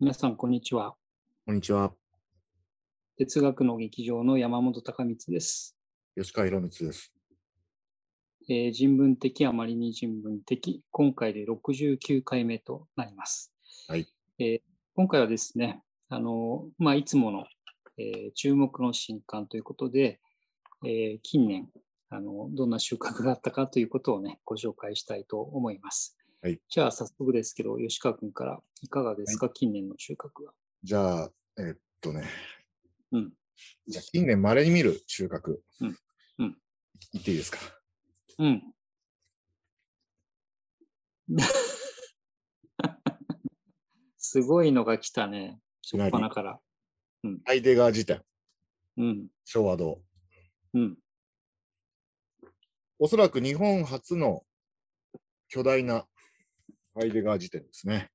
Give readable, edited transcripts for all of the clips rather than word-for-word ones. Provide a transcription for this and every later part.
皆さん、こんにちは。こんにちは。哲学の劇場の山本孝光です。吉川博光です。人文的、あまりに人文的、今回で69回目となります。はい。今回はですね、いつもの、注目の新刊ということで、近年どんな収穫があったかということをね、ご紹介したいと思います。はい、じゃあ早速ですけど、吉川君からいかがですか、はい、近年の収穫は。じゃあ、じゃあ近年まれに見る収穫、言っていいですか。すごいのが来たね、しょっぱなから。ハイデガー辞典、昭和堂。おそらく日本初の巨大なハイデガー辞典ですね。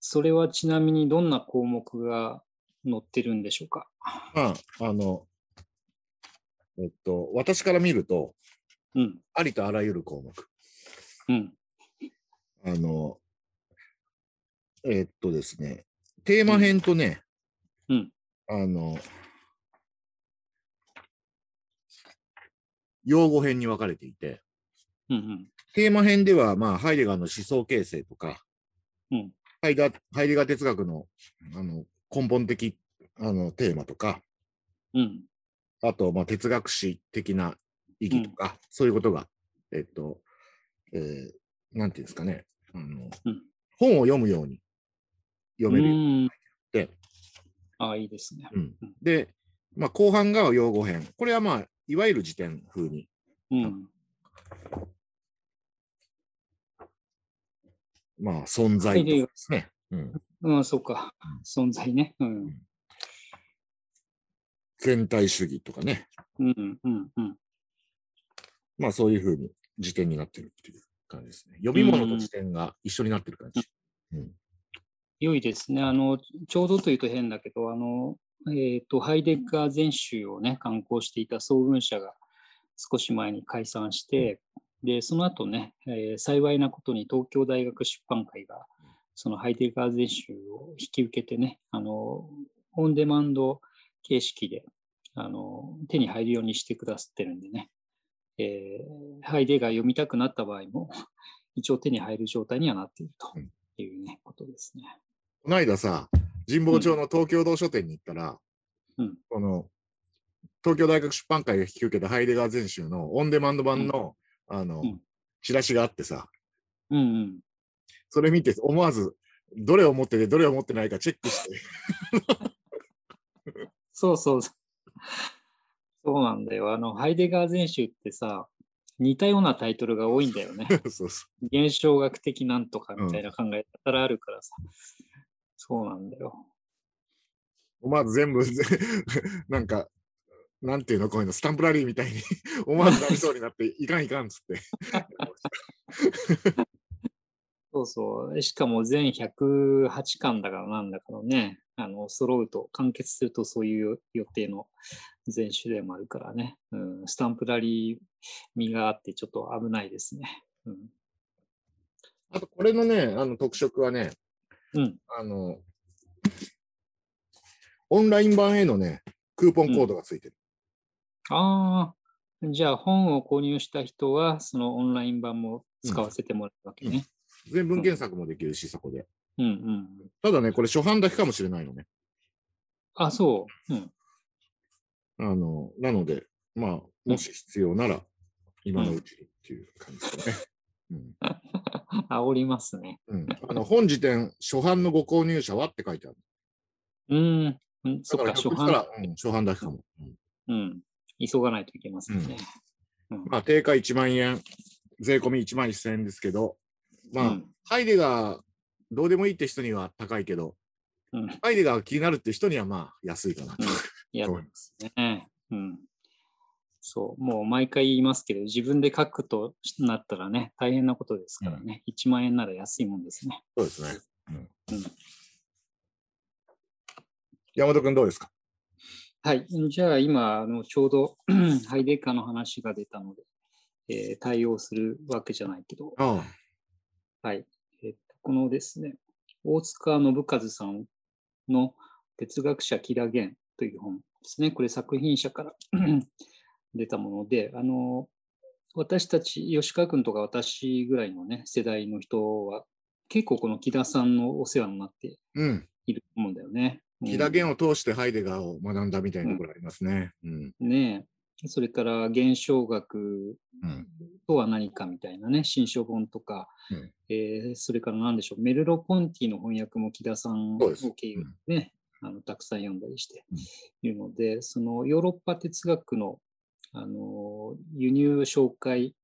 それはちなみにどんな項目が載ってるんでしょうか。私から見ると、ありとあらゆる項目。ですね、テーマ編とね、用語編に分かれていて、テーマ編では、ハイデガーの思想形成とか、ハイデガー哲学の、根本的テーマとか、あと、哲学史的な意義とか、そういうことが、なんていうんですかね、本を読むように読めるようになって。いいですね。で、後半が用語編。これは、いわゆる辞典風に。存在ですね。そうか。存在ね。全体主義とかね。そういうふうに辞典になってるっていう感じですね。呼び物と辞典が一緒になってる感じ。良いですね。ちょうどというと変だけど、ハイデガー全集をね、刊行していた創文社が少し前に解散して、で、その後ね、幸いなことに東京大学出版会が、そのハイデガー全集を引き受けてね、オンデマンド形式で、手に入るようにしてくださってるんでね、ハイデガー読みたくなった場合も、一応手に入る状態にはなっているというね、ことですね。この間さ、神保町の東京堂書店に行ったら、この東京大学出版会が引き受けたハイデガー全集のオンデマンド版の、チラシがあってさ、それ見て思わずどれを持っててどれを持ってないかチェックしてそうなんだよ。ハイデガー全集ってさ、似たようなタイトルが多いんだよね。現象学的なんとかみたいな考え方があるからさ、そうなんだよ。思わず全部、なんか、なんていうの、こういうの、スタンプラリーみたいに思わずなりそうになって、いかんっつって。そうそう。しかも全108巻だからなんだからね、揃うと、完結するとそういう予定の全種類もあるからね、スタンプラリー味があって、ちょっと危ないですね。あと、これのね、特色はね、オンライン版へのね、クーポンコードがついてる。じゃあ本を購入した人は、そのオンライン版も使わせてもらうわけね。全文検索もできるし、そこで。ただね、これ初版だけかもしれないのね。なので、もし必要なら、今のうちにっていう感じですね。煽りますね。本辞典初版のご購入者はって書いてある。そっか、初版。初版だけかも。急がないといけませんね。定価1万円、税込み1万1000円ですけど、ハイデガーどうでもいいって人には高いけど、ハイデガーが気になるって人には安いかなと思います。そう、もう毎回言いますけど、自分で書くとなったらね、大変なことですからね、1万円なら安いもんですね。そうですね。山本君、どうですか。はい、じゃあ今、ちょうどハイデガーの話が出たので、対応するわけじゃないけど、はい、このですね、大塚信一さんの哲学者キラゲンという本ですね。これ作品社から出たもので、私たち、吉川君とか私ぐらいのね、世代の人は、結構この木田さんのお世話になっているもんだよね。木田源を通してハイデガーを学んだみたいなところありますね。ねえ、それから現象学とは何かみたいなね、新書本とか、それから何でしょう、メルロ・ポンティの翻訳も木田さんを経由でね、たくさん読んだりしているので、そのヨーロッパ哲学の輸入紹介、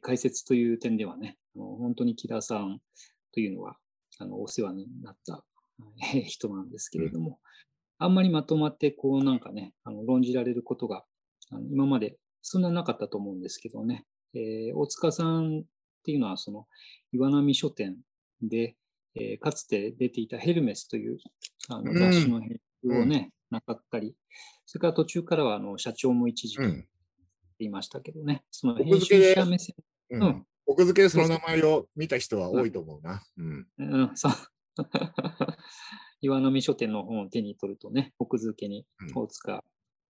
解説という点ではね、本当に木田さんというのはお世話になった人なんですけれども、あんまりまとまってこうなんかね、論じられることが今までそんななかったと思うんですけどね、大塚さんっていうのはその岩波書店で、かつて出ていたヘルメスという雑誌の編集をね、なかったり、それから途中からは社長も一時期いましたけどね、その編集者目線の奥付けでその名前を見た人は多いと思うな。岩波書店の本を手に取るとね、奥付けに大塚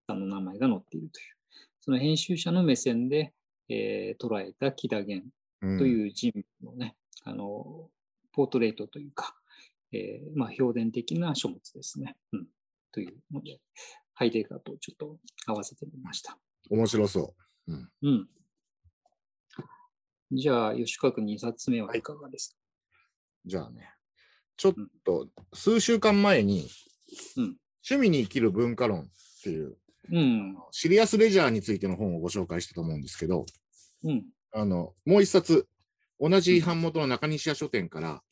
さんの名前が載っているという、その編集者の目線で、捉えた木田源という人物のね、ポートレートというか、評伝的な書物ですね。というので、ハイデガーとちょっと合わせてみました。面白そう。じゃあ、吉川君2冊目はいかがですか？じゃあね、ちょっと数週間前に、趣味に生きる文化論っていう、シリアスレジャーについての本をご紹介したと思うんですけど、もう一冊、同じ版元の中西屋書店から、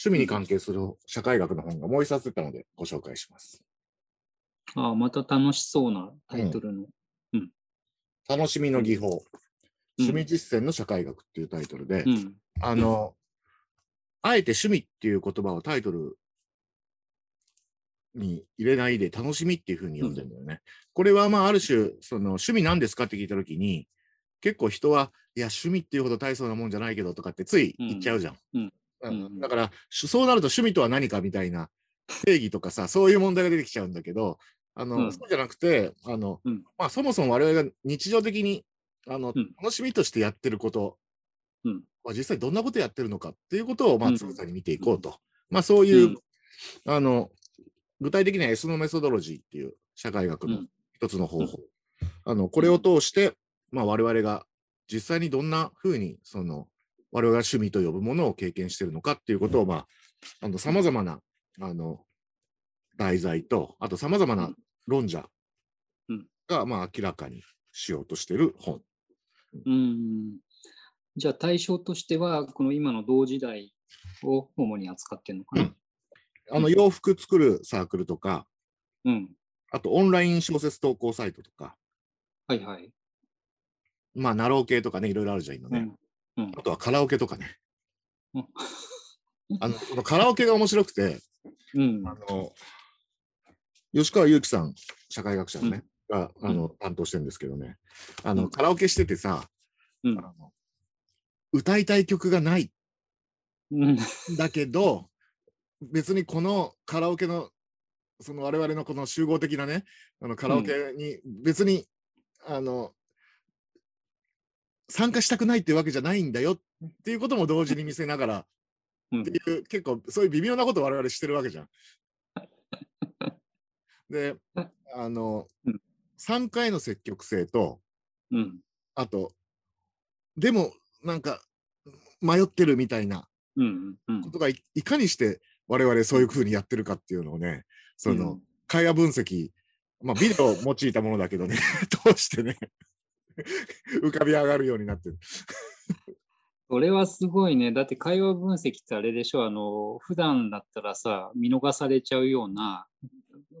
趣味に関係する社会学の本がもう一冊出たのでご紹介します。ああ、また楽しそうなタイトルの。楽しみの技法。趣味実践の社会学っていうタイトルで、あえて趣味っていう言葉をタイトルに入れないで楽しみっていうふうに呼んでるんだよね。これはまあある種その趣味なんですかって聞いたときに結構人はいや趣味っていうほど大層なもんじゃないけどとかってつい言っちゃうじゃん。だからそうなると趣味とは何かみたいな定義とかさ、そういう問題が出てきちゃうんだけど、そうじゃなくてそもそも我々が日常的に楽しみとしてやってること、実際どんなことやってるのかっていうことをつぶさに見ていこうと、そういう、具体的にはエスノメソドロジーっていう社会学の一つの方法、これを通して、我々が実際にどんなふうにその我々が趣味と呼ぶものを経験してるのかっていうことをさまざまな題材とあとさまざまな論者が明らかにしようとしてる本。じゃあ対象としてはこの今の同時代を主に扱ってるのかな。洋服作るサークルとか、あとオンライン小説投稿サイトとか、ナロー系とかね、いろいろあるじゃん今ね。あとはカラオケとかね。カラオケが面白くて、吉川祐樹さん社会学者のね、が担当してるんですけどね、カラオケしててさ、歌いたい曲がないんだけど、別にこのカラオケのその我々のこの集合的なねカラオケに別に、参加したくないっていうわけじゃないんだよっていうことも同時に見せながらっていう、結構そういう微妙なことを我々してるわけじゃん。で3回の積極性と、あとでもなんか迷ってるみたいなことが いかにして我々そういうふうにやってるかっていうのをね、その会話分析、ビデオを用いたものだけどね通してね浮かび上がるようになってる。それはすごいね。だって会話分析ってあれでしょ、普段だったらさ見逃されちゃうような言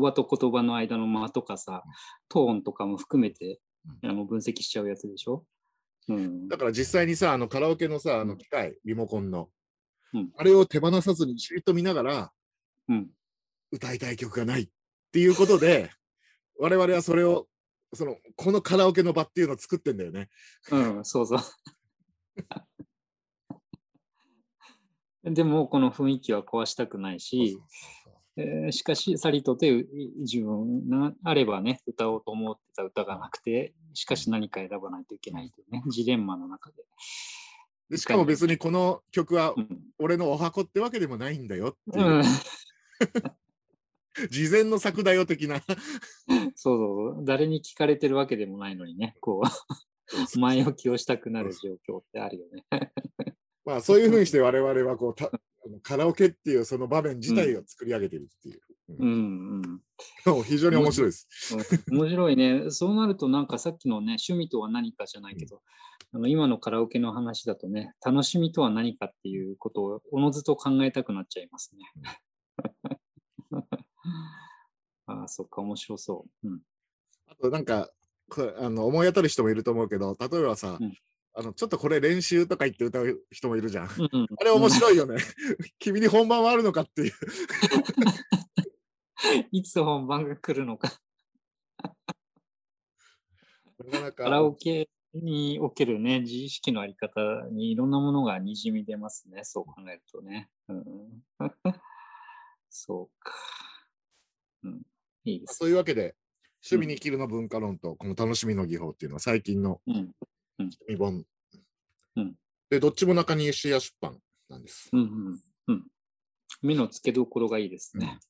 葉と言葉の間の間とかさ、トーンとかも含めて分析しちゃうやつでしょ。だから実際にさカラオケのさ機械、リモコンの、あれを手放さずにじっと見ながら、歌いたい曲がないっていうことで我々はそれをこのカラオケの場っていうのを作ってんだよね。そうそうでもこの雰囲気は壊したくないし、しかしさりとて自分があればね、歌おうと思ってた歌がなくて、しかし何か選ばないといけないというね、ジレンマの中で。でしかも別にこの曲は俺のお箱ってわけでもないんだよっていう、事前の策だよ的なそう誰に聞かれてるわけでもないのにね、こう前置きをしたくなる状況ってあるよねまあそういうふうにして我々はこうカラオケっていうその場面自体を作り上げてるっていう、非常に面白いです面白いね。そうなるとなんかさっきのね、趣味とは何かじゃないけど、今のカラオケの話だとね、楽しみとは何かっていうことをおのずと考えたくなっちゃいますね、ああそっか、面白そう、あとなんか思い当たる人もいると思うけど、例えばさ、ちょっとこれ練習とか言って歌う人もいるじゃん、あれ面白いよね君に本番はあるのかっていういつ本番が来るのかカラオケにおけるね、自意識のあり方にいろんなものがにじみ出ますね、そう考えるとね、そうか、いいです。そういうわけで趣味に生きるの文化論とこの楽しみの技法っていうのは最近の趣味本、でどっちも中西屋出版なんです、目の付けどころがいいですね、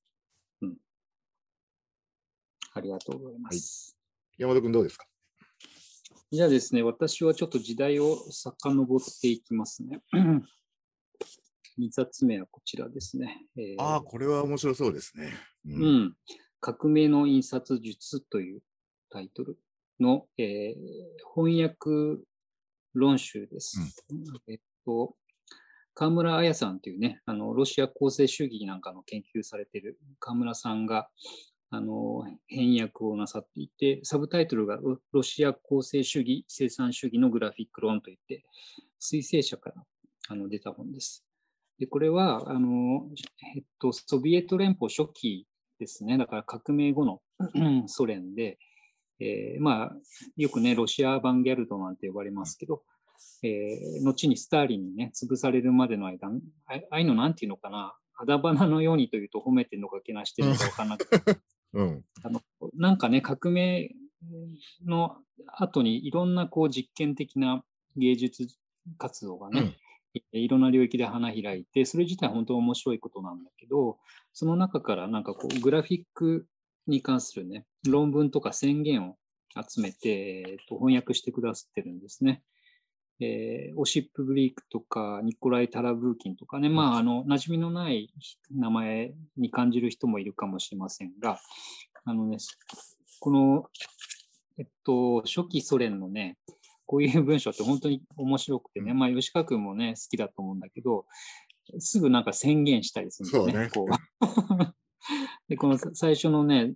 ありがとうございます、山田君どうですか。じゃあですね、私はちょっと時代を遡っていきますね2冊目はこちらですね、これは面白そうですね、革命の印刷術というタイトルの、翻訳論集です、川村彩さんというね、ロシア構成主義なんかの研究されている川村さんが翻訳をなさっていて、サブタイトルがロシア構成主義生産主義のグラフィック論といって彗星社から出た本です。でこれはソビエト連邦初期ですね、だから革命後のソ連で、まあ、よくねロシアアバンギャルドなんて呼ばれますけど、後にスターリンにね潰されるまでの間、愛のなんていうのかな、あだ花のようにというと褒めてるのかけなしてるのか分からなくてなんかね、革命の後にいろんなこう実験的な芸術活動がね、いろんな領域で花開いて、それ自体本当に面白いことなんだけど、その中からなんかこうグラフィックに関するね論文とか宣言を集めて、翻訳してくださってるんですね。オシップ・ブリークとかニコライ・タラブーキンとかね、まあ馴染みのない名前に感じる人もいるかもしれませんが、この、初期ソ連のねこういう文章って本当に面白くてね、まあ吉川君もね好きだと思うんだけど、すぐなんか宣言したりするんですね。でこの最初のね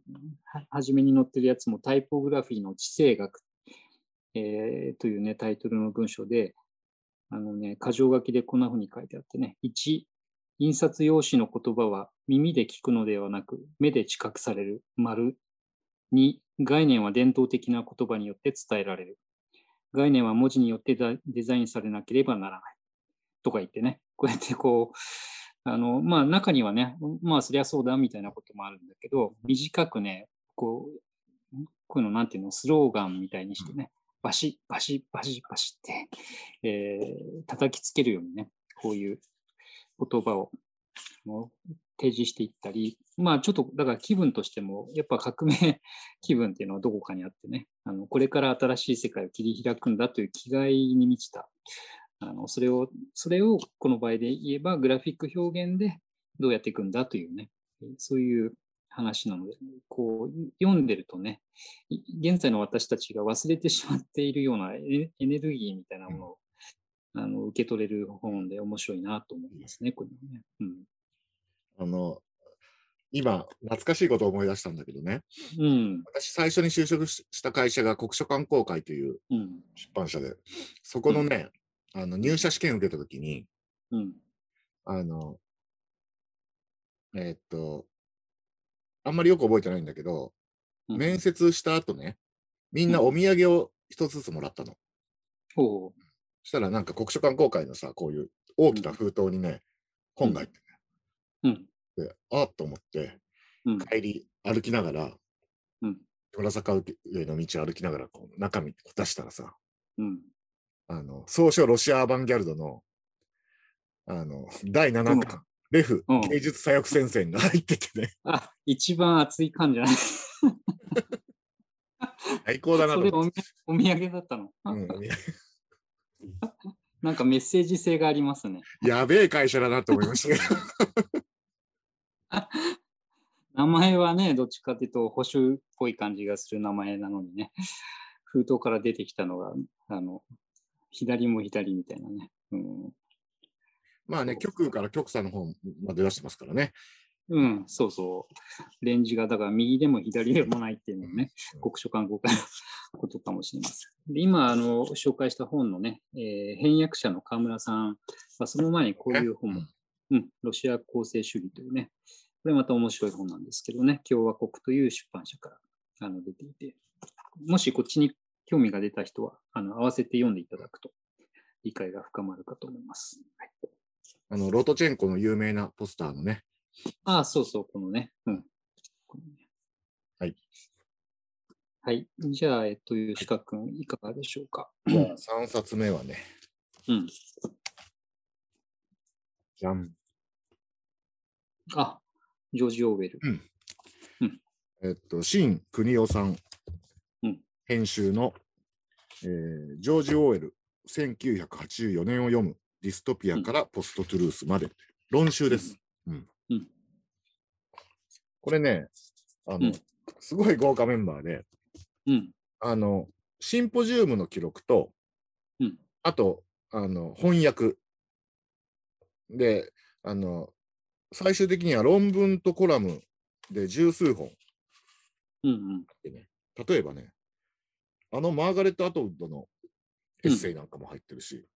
初めに載ってるやつも、タイポグラフィーの知性学、というねタイトルの文章で、箇条書きでこんなふうに書いてあってね、1、印刷用紙の言葉は耳で聞くのではなく目で知覚される。丸、2、概念は伝統的な言葉によって伝えられる。概念は文字によってデザインされなければならないとか言ってね、こうやってこうまあ中にはね、まあそりゃそうだみたいなこともあるんだけど、短くねこういうのなんていうの、スローガンみたいにしてね、バシッバシッバシッバシッって、叩きつけるようにねこういう言葉を提示していったり、まあちょっとだから気分としてもやっぱ革命気分っていうのはどこかにあってね、これから新しい世界を切り開くんだという気概に満ちた、それをこの場合で言えばグラフィック表現でどうやっていくんだというね、そういう話なので、こう読んでるとね現在の私たちが忘れてしまっているようなエネルギーみたいなものを、受け取れる本で面白いなと思いますね、これね。今懐かしいことを思い出したんだけどね、私最初に就職した会社が国書館公会という出版社で、そこのね、入社試験を受けた時に、あんまりよく覚えてないんだけど、面接した後ねみんなお土産を一つずつもらったの、そしたらなんか国書館公会のさこういう大きな封筒にね、本が入ってね。うん、であっと思って、うん、帰り歩きながら、うん、村坂上の道歩きながらこう中身を出したらさ、うん、総称ロシアアバンギャルドの第7巻、うん、レフ、うん、芸術左翼戦線が入っててね。あ、一番熱い感じゃない。最高だなと思って。それお土産だったの。うん、お土産。なんかメッセージ性がありますね。やべえ会社だなと思いました。名前はね、どっちかというと保守っぽい感じがする名前なのにね、封筒から出てきたのが左も左みたいなね。うん、まあね、極右から極左の方まで出してますからね。うん、そうそう。レンジがだから右でも左でもないっていうのね、国書韓国のことかもしれません。で、今紹介した本のね、翻訳者の川村さんはその前にこういう本、うん、ロシア構成主義というね、これまた面白い本なんですけどね、共和国という出版社から出ていて、もしこっちに興味が出た人は合わせて読んでいただくと理解が深まるかと思います。はい、ロトチェンコの有名なポスターのね。ああ、そうそう、このね。うん。はい。はい。じゃあ、吉川君、いかがでしょうか。じゃあ、3冊目はね。うん。じゃん。あ、ジョージ・オーウェル。うん。うん、新国夫さん、うん、編集の、ジョージ・オーウェル、1984年を読む、ディストピアからポストトゥルースまで、うん、論集です。うん。うんうん、これね、うん、すごい豪華メンバーで、うん、シンポジウムの記録と、うん、あと翻訳で最終的には論文とコラムで十数本、うんうんでね、例えばねマーガレット・アトウッドのエッセイなんかも入ってるし、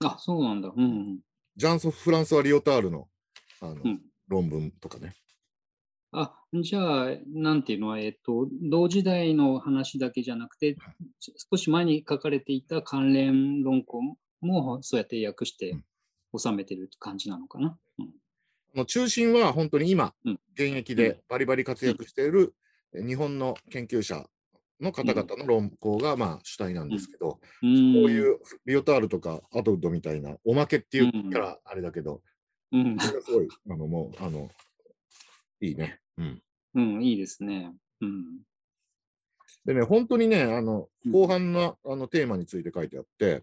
うん、あ、そうなんだ、うんうん、ジャンソ・フランソワ・リオタールのうん論文とかね。あ、じゃあ、なんていうのは、同時代の話だけじゃなくて、はい、少し前に書かれていた関連論考も、そうやって訳して収めてる感じなのかな。うんうん、中心は、本当に今、うん、現役でバリバリ活躍している日本の研究者の方々の論考がまあ主体なんですけど、うん、こういうリオタールとかアトウッドみたいな、おまけっていうからあれだけど、うんうん、すごいもういいね、うん、うん、いいですね、うん、でね本当にね後半の、うん、テーマについて書いてあって、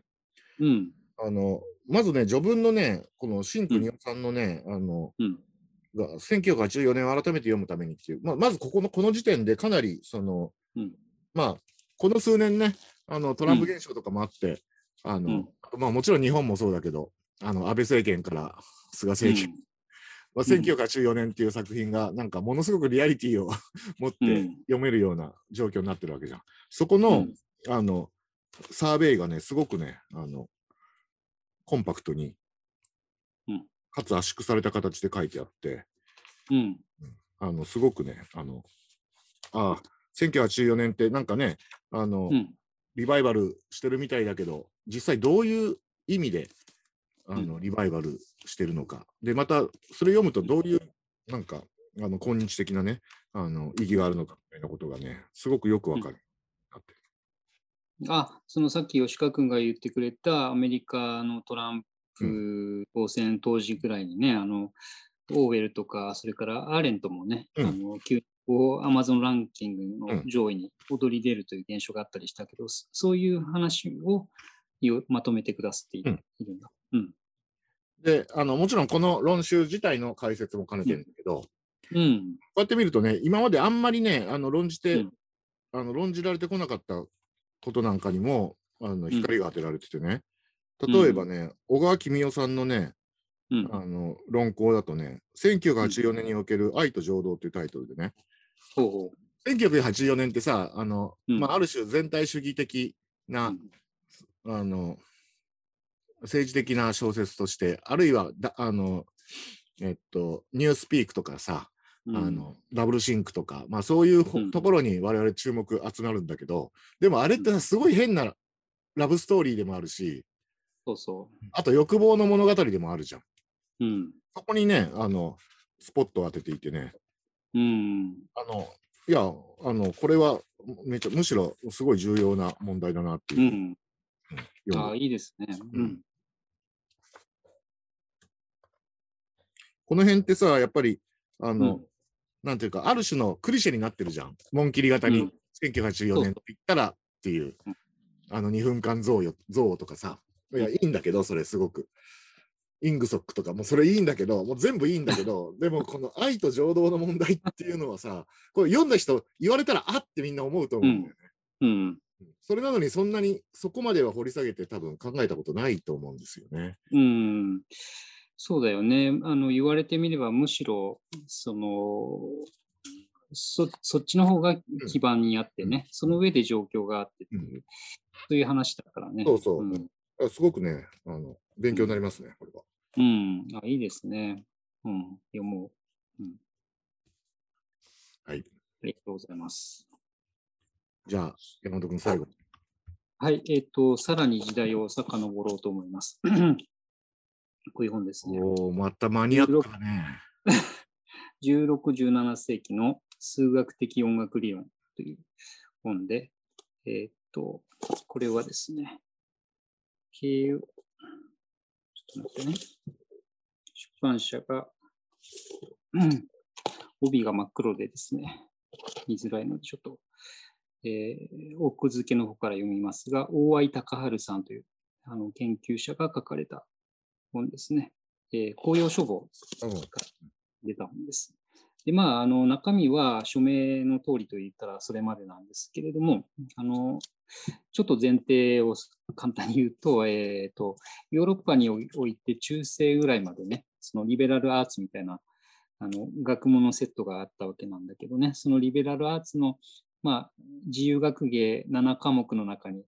うん、まずね序文のねこの新国夫さんのね、うん、が1984年を改めて読むためにっていう、まずこの時点でかなりうん、まあこの数年ねトランプ現象とかもあって、うん、まあもちろん日本もそうだけど安倍政権から菅政権、うん、1984年っていう作品がなんかものすごくリアリティを持って読めるような状況になってるわけじゃん。そこの、うん、サーベイがねすごくねコンパクトに、うん、かつ圧縮された形で書いてあって、うん、すごくねああ1984年ってなんかねうん、リバイバルしてるみたいだけど実際どういう意味でリバイバルしてるのかでまたそれ読むとどういうなんか今日的なね意義があるのかみたいなことがねすごくよくわかる、うん、そのさっき吉川君が言ってくれたアメリカのトランプ当選当時ぐらいにね、うん、オーウェルとかそれからアーレントもね、うん、急にアマゾンランキングの上位に躍り出るという現象があったりしたけど、うん、そういう話をまとめてくださっているんだ、うんうん、でもちろんこの論集自体の解説も兼ねてるんだけど、うんうん、こうやって見るとね今まであんまりねうん、論じられてこなかったことなんかにも光が当てられててね、うん、例えばね小川公代さんのね、うん、論考だとね1984年における「愛と情動」というタイトルでね、うん、1984年ってさうんまあ、ある種全体主義的な、うん政治的な小説としてあるいはニュースピークとかさ、うん、ダブルシンクとか、まあ、そういうところに我々注目集まるんだけど、うん、でもあれってさすごい変なラブストーリーでもあるし、そうそう、あと欲望の物語でもあるじゃん。うん、そこにねスポットを当てていてね、うん、いやこれはむしろすごい重要な問題だなっていう。うんうん、ああ、いいですね。うん、この辺ってさ、やっぱりうん、なんていうかある種のクリシェになってるじゃん。紋切り型に、うん、1984年と言ったらっていう、うん、2分間贈与とかさ、いやいいんだけど、それすごくイングソックとかもそれいいんだけど、もう全部いいんだけどでもこの愛と情動の問題っていうのはさ、これ読んだ人言われたらあってみんな思うと思うんだよね。うん、うんそれなのにそんなにそこまでは掘り下げて多分考えたことないと思うんですよね。うんそうだよね。言われてみればむしろそっちの方が基盤にあってね、うん、その上で状況があってっていう、うん、そういう話だからね。そうそう、うん、すごくね勉強になりますね、これは。うんあいいですね。うん読もう、うん、はいありがとうございます。じゃあ山本君最後。はいさらに時代を遡ろうと思いますこういう本ですね。おおまた間に合ったね16、17世紀の数学的音楽理論という本でこれはですねちょっと待ってね、出版社が帯が真っ黒でですね見づらいのでちょっと奥付けの方から読みますが、大井隆春さんという研究者が書かれた本ですね。紅葉書房から出た本です。で、まあ、中身は署名の通りといったらそれまでなんですけれども、ちょっと前提を簡単に言うと、ヨーロッパにおいて中世ぐらいまでね、そのリベラルアーツみたいな学問のセットがあったわけなんだけどね、そのリベラルアーツのまあ、自由学芸7科目の中に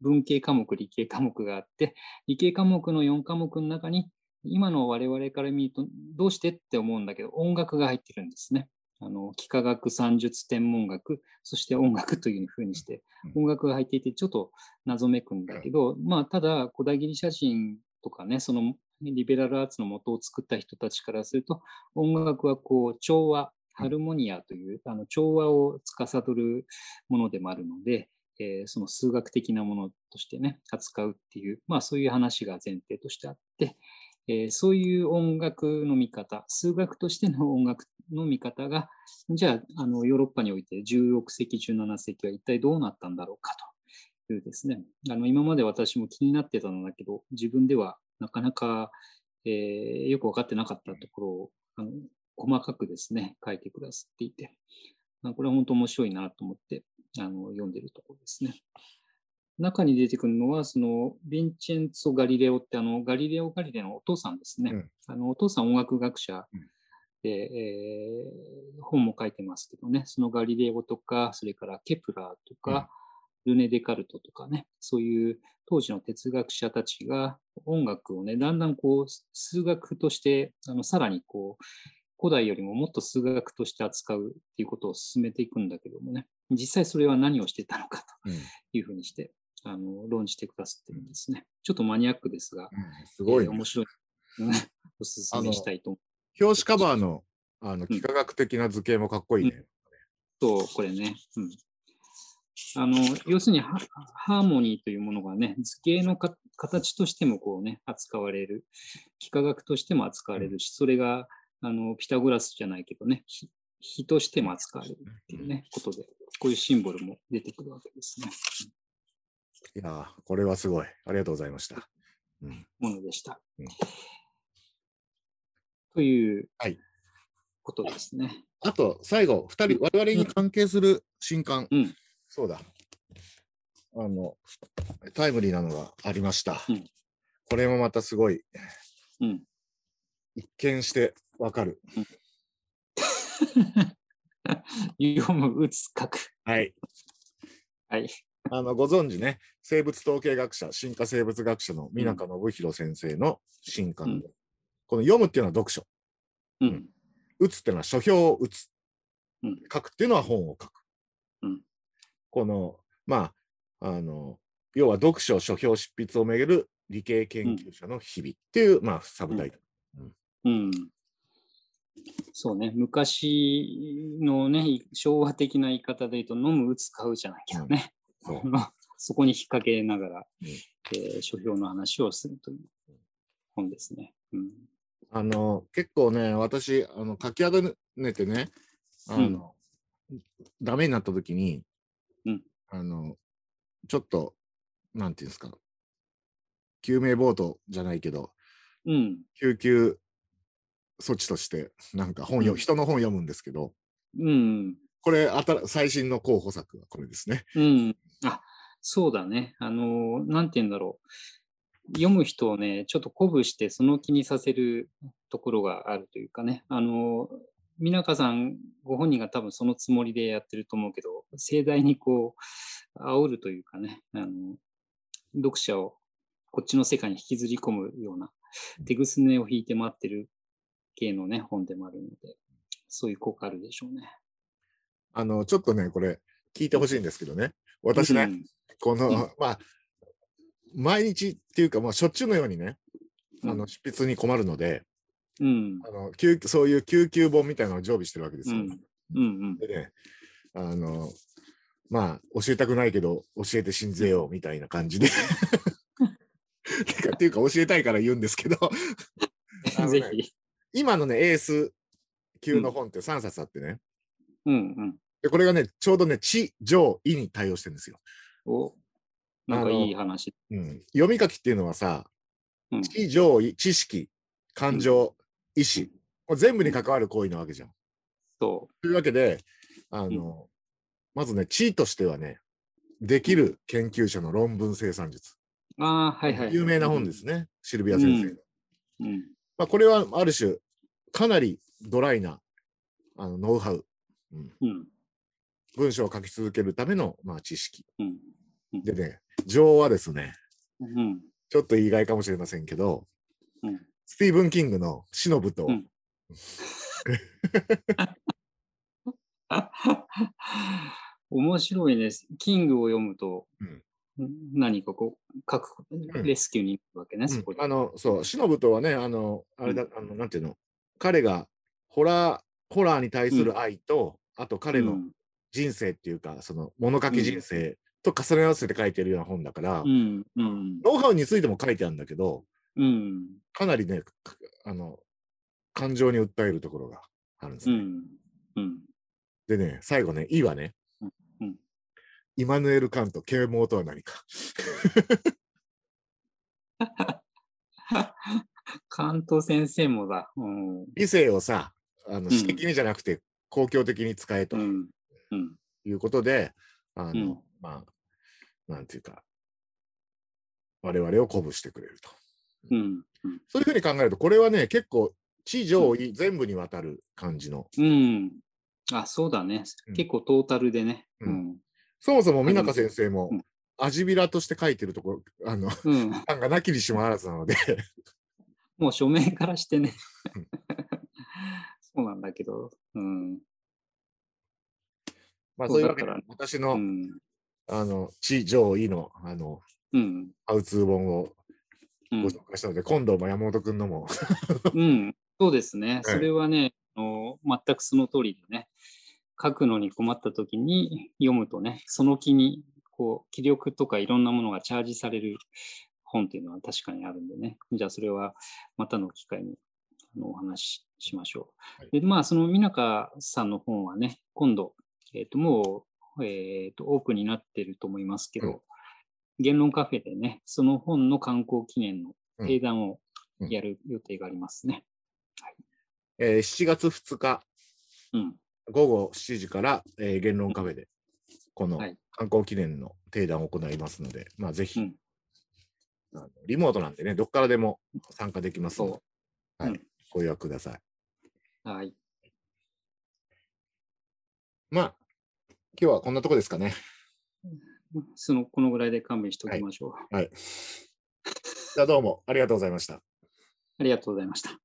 文系科目理系科目があって、理系科目の4科目の中に今の我々から見るとどうしてって思うんだけど音楽が入ってるんですね。幾何学、算術、天文学、そして音楽というふうにして音楽が入っていてちょっと謎めくんだけど、まあ、ただ古代ギリシャ人とかね、そのリベラルアーツの元を作った人たちからすると音楽はこう調和ハルモニアという調和を司るものでもあるので、その数学的なものとしてね扱うっていう、まあ、そういう話が前提としてあって、そういう音楽の見方、数学としての音楽の見方がじゃあヨーロッパにおいて16世紀17世紀は一体どうなったんだろうかというですね、今まで私も気になってたんだけど自分ではなかなか、よく分かってなかったところを細かくですね、書いてくださっていて、これは本当面白いなと思って読んでるところですね。中に出てくるのは、そのヴィンチェンツォ・ガリレオってガリレオ・ガリレイのお父さんですね。うん、お父さん音楽学者で、本も書いてますけどね、そのガリレオとか、それからケプラーとか、ルネ・デカルトとかね、そういう当時の哲学者たちが音楽をね、だんだんこう数学としてさらにこう古代よりももっと数学として扱うっていうことを進めていくんだけどもね、実際それは何をしてたのかというふうにして、うん、論じてくださってるんですね。ちょっとマニアックですが、うん、すごい、ね面白いおすすめしたいと思う。表紙カバーの幾何学的な図形もかっこいいね。うんうん、そうこれね、うん要するにハーモニーというものがね、図形の形としてもこうね扱われる、幾何学としても扱われるし、それがピタゴラスじゃないけどね、比としても扱われるっていうね、ことで、こういうシンボルも出てくるわけですね。いやこれはすごい。ありがとうございました。うん、ものでした。うん、ということですね。はい、あと、最後、2人、我々に関係する新刊、うん、そうだタイムリーなのがありました。うん、これもまたすごい。うん一見してわかる。読む、打つ、書く。はい。はい。ご存知ね、生物統計学者、進化生物学者の南中信弘先生の新刊で、うん、この読むっていうのは読書。うん。打つっていうのは書評を打つ。うん、書くっていうのは本を書く。うん、この、まあ、要は読書、書評、執筆をめぐる理系研究者の日々っていう、うん、まあ、サブタイトル。うん。そうね、昔のね、昭和的な言い方で言うと、飲む、打つ、買うじゃないけどね。うん、そこに引っ掛けながら、うん、書評の話をするという本ですね。うん、結構ね、私、書き上げてね、ダメになった時に、うん、ちょっと、なんていうんですか、救命ボートじゃないけど、うん、救急措置としてなんか本読、人の本読むんですけど、うん、これ最新の候補作はこれですね。うん、あ、そうだね。なんていうんだろう、読む人をねちょっと鼓舞してその気にさせるところがあるというかね、美中さんご本人が多分そのつもりでやってると思うけど、盛大にこう煽るというかね、読者をこっちの世界に引きずり込むような手ぐすねを引いて回ってる系のね本でもあるので、そういう効果あるでしょうね。ちょっとねこれ聞いてほしいんですけどね、私ね、うん、この、うん、まあ毎日っていうか、まあ、しょっちゅうのようにね、執筆に困るので、うん、そういう救急本みたいなのを常備してるわけですよ、うんうんうん、でね、まあ教えたくないけど教えて信ぜようみたいな感じでっていうか教えたいから言うんですけどぜひ今のねエース級の本って3冊あってね、うんうん、でこれがねちょうどね地上意に対応してるんですよ。お、なんかいい話、うん、読み書きっていうのはさ、うん、地上意、知識、感情、意思、これ全部に関わる行為なわけじゃん。そうというわけでまずね地としてはねできる研究者の論文生産術、あ、はいはい、有名な本ですね、うん、シルビア先生の、うんうん、まあ、これはある種かなりドライなノウハウ、うんうん、文章を書き続けるための、まあ、知識、うんうん、でね情はですね、うん、ちょっと意外かもしれませんけど、うん、スティーブン・キングの死の舞踏、うん、面白いね。キングを読むと、うん、何かこう各レスキューに行くわけね、うん、そこでそうシノブとはねあれだ、うん、なんていうの、彼がホラーに対する愛と、うん、あと彼の人生っていうかその物書き人生と重ね合わせて書いてるような本だから、うんうん、ノウハウについても書いてあるんだけど、うん、かなりね感情に訴えるところがあるんですね、うんうん、でね最後ね「い」はねイマヌエル・カント、啓蒙とは何か。カント先生もだ、うん、理性をさ、私的にじゃなくて公共的に使えと、うん、いうことで、うん、まあなんていうか我々を鼓舞してくれると、うんうん、そういうふうに考えるとこれはね結構地上意、うん、全部にわたる感じの、うん、あ、そうだね、うん、結構トータルでね、うんうん、そもそも美中先生もアジビラとして書いてるところ、うん、なんかなきにしもあらずなのでもう書面からしてねそうなんだけど、うん、まあそういうわけで、ね、私の、うん、地上意のうん、ハウツー本をご紹介したので、うん、今度も山本くんのもうん、そうですね、はい、それはね全くその通りでね、書くのに困った時に読むとね、その気にこう気力とかいろんなものがチャージされる本っていうのは確かにあるんでね、じゃあそれはまたの機会にお話ししましょう。はい、でまあその美中さんの本はね今度、もう、オープンになってると思いますけど、うん、言論カフェでねその本の刊行記念の英談をやる予定がありますね。うんうん、はい、7月2日、うん午後7時から、言論カフェでこの刊行記念の定談を行いますので、はい、まあ、ぜひ、うん、リモートなんでねどっからでも参加できますので、はい、うん、ご予約ください。はい、まあ今日はこんなとこですかね。このぐらいで勘弁しておきましょう。はい、はい、じゃあどうもありがとうございました。ありがとうございました。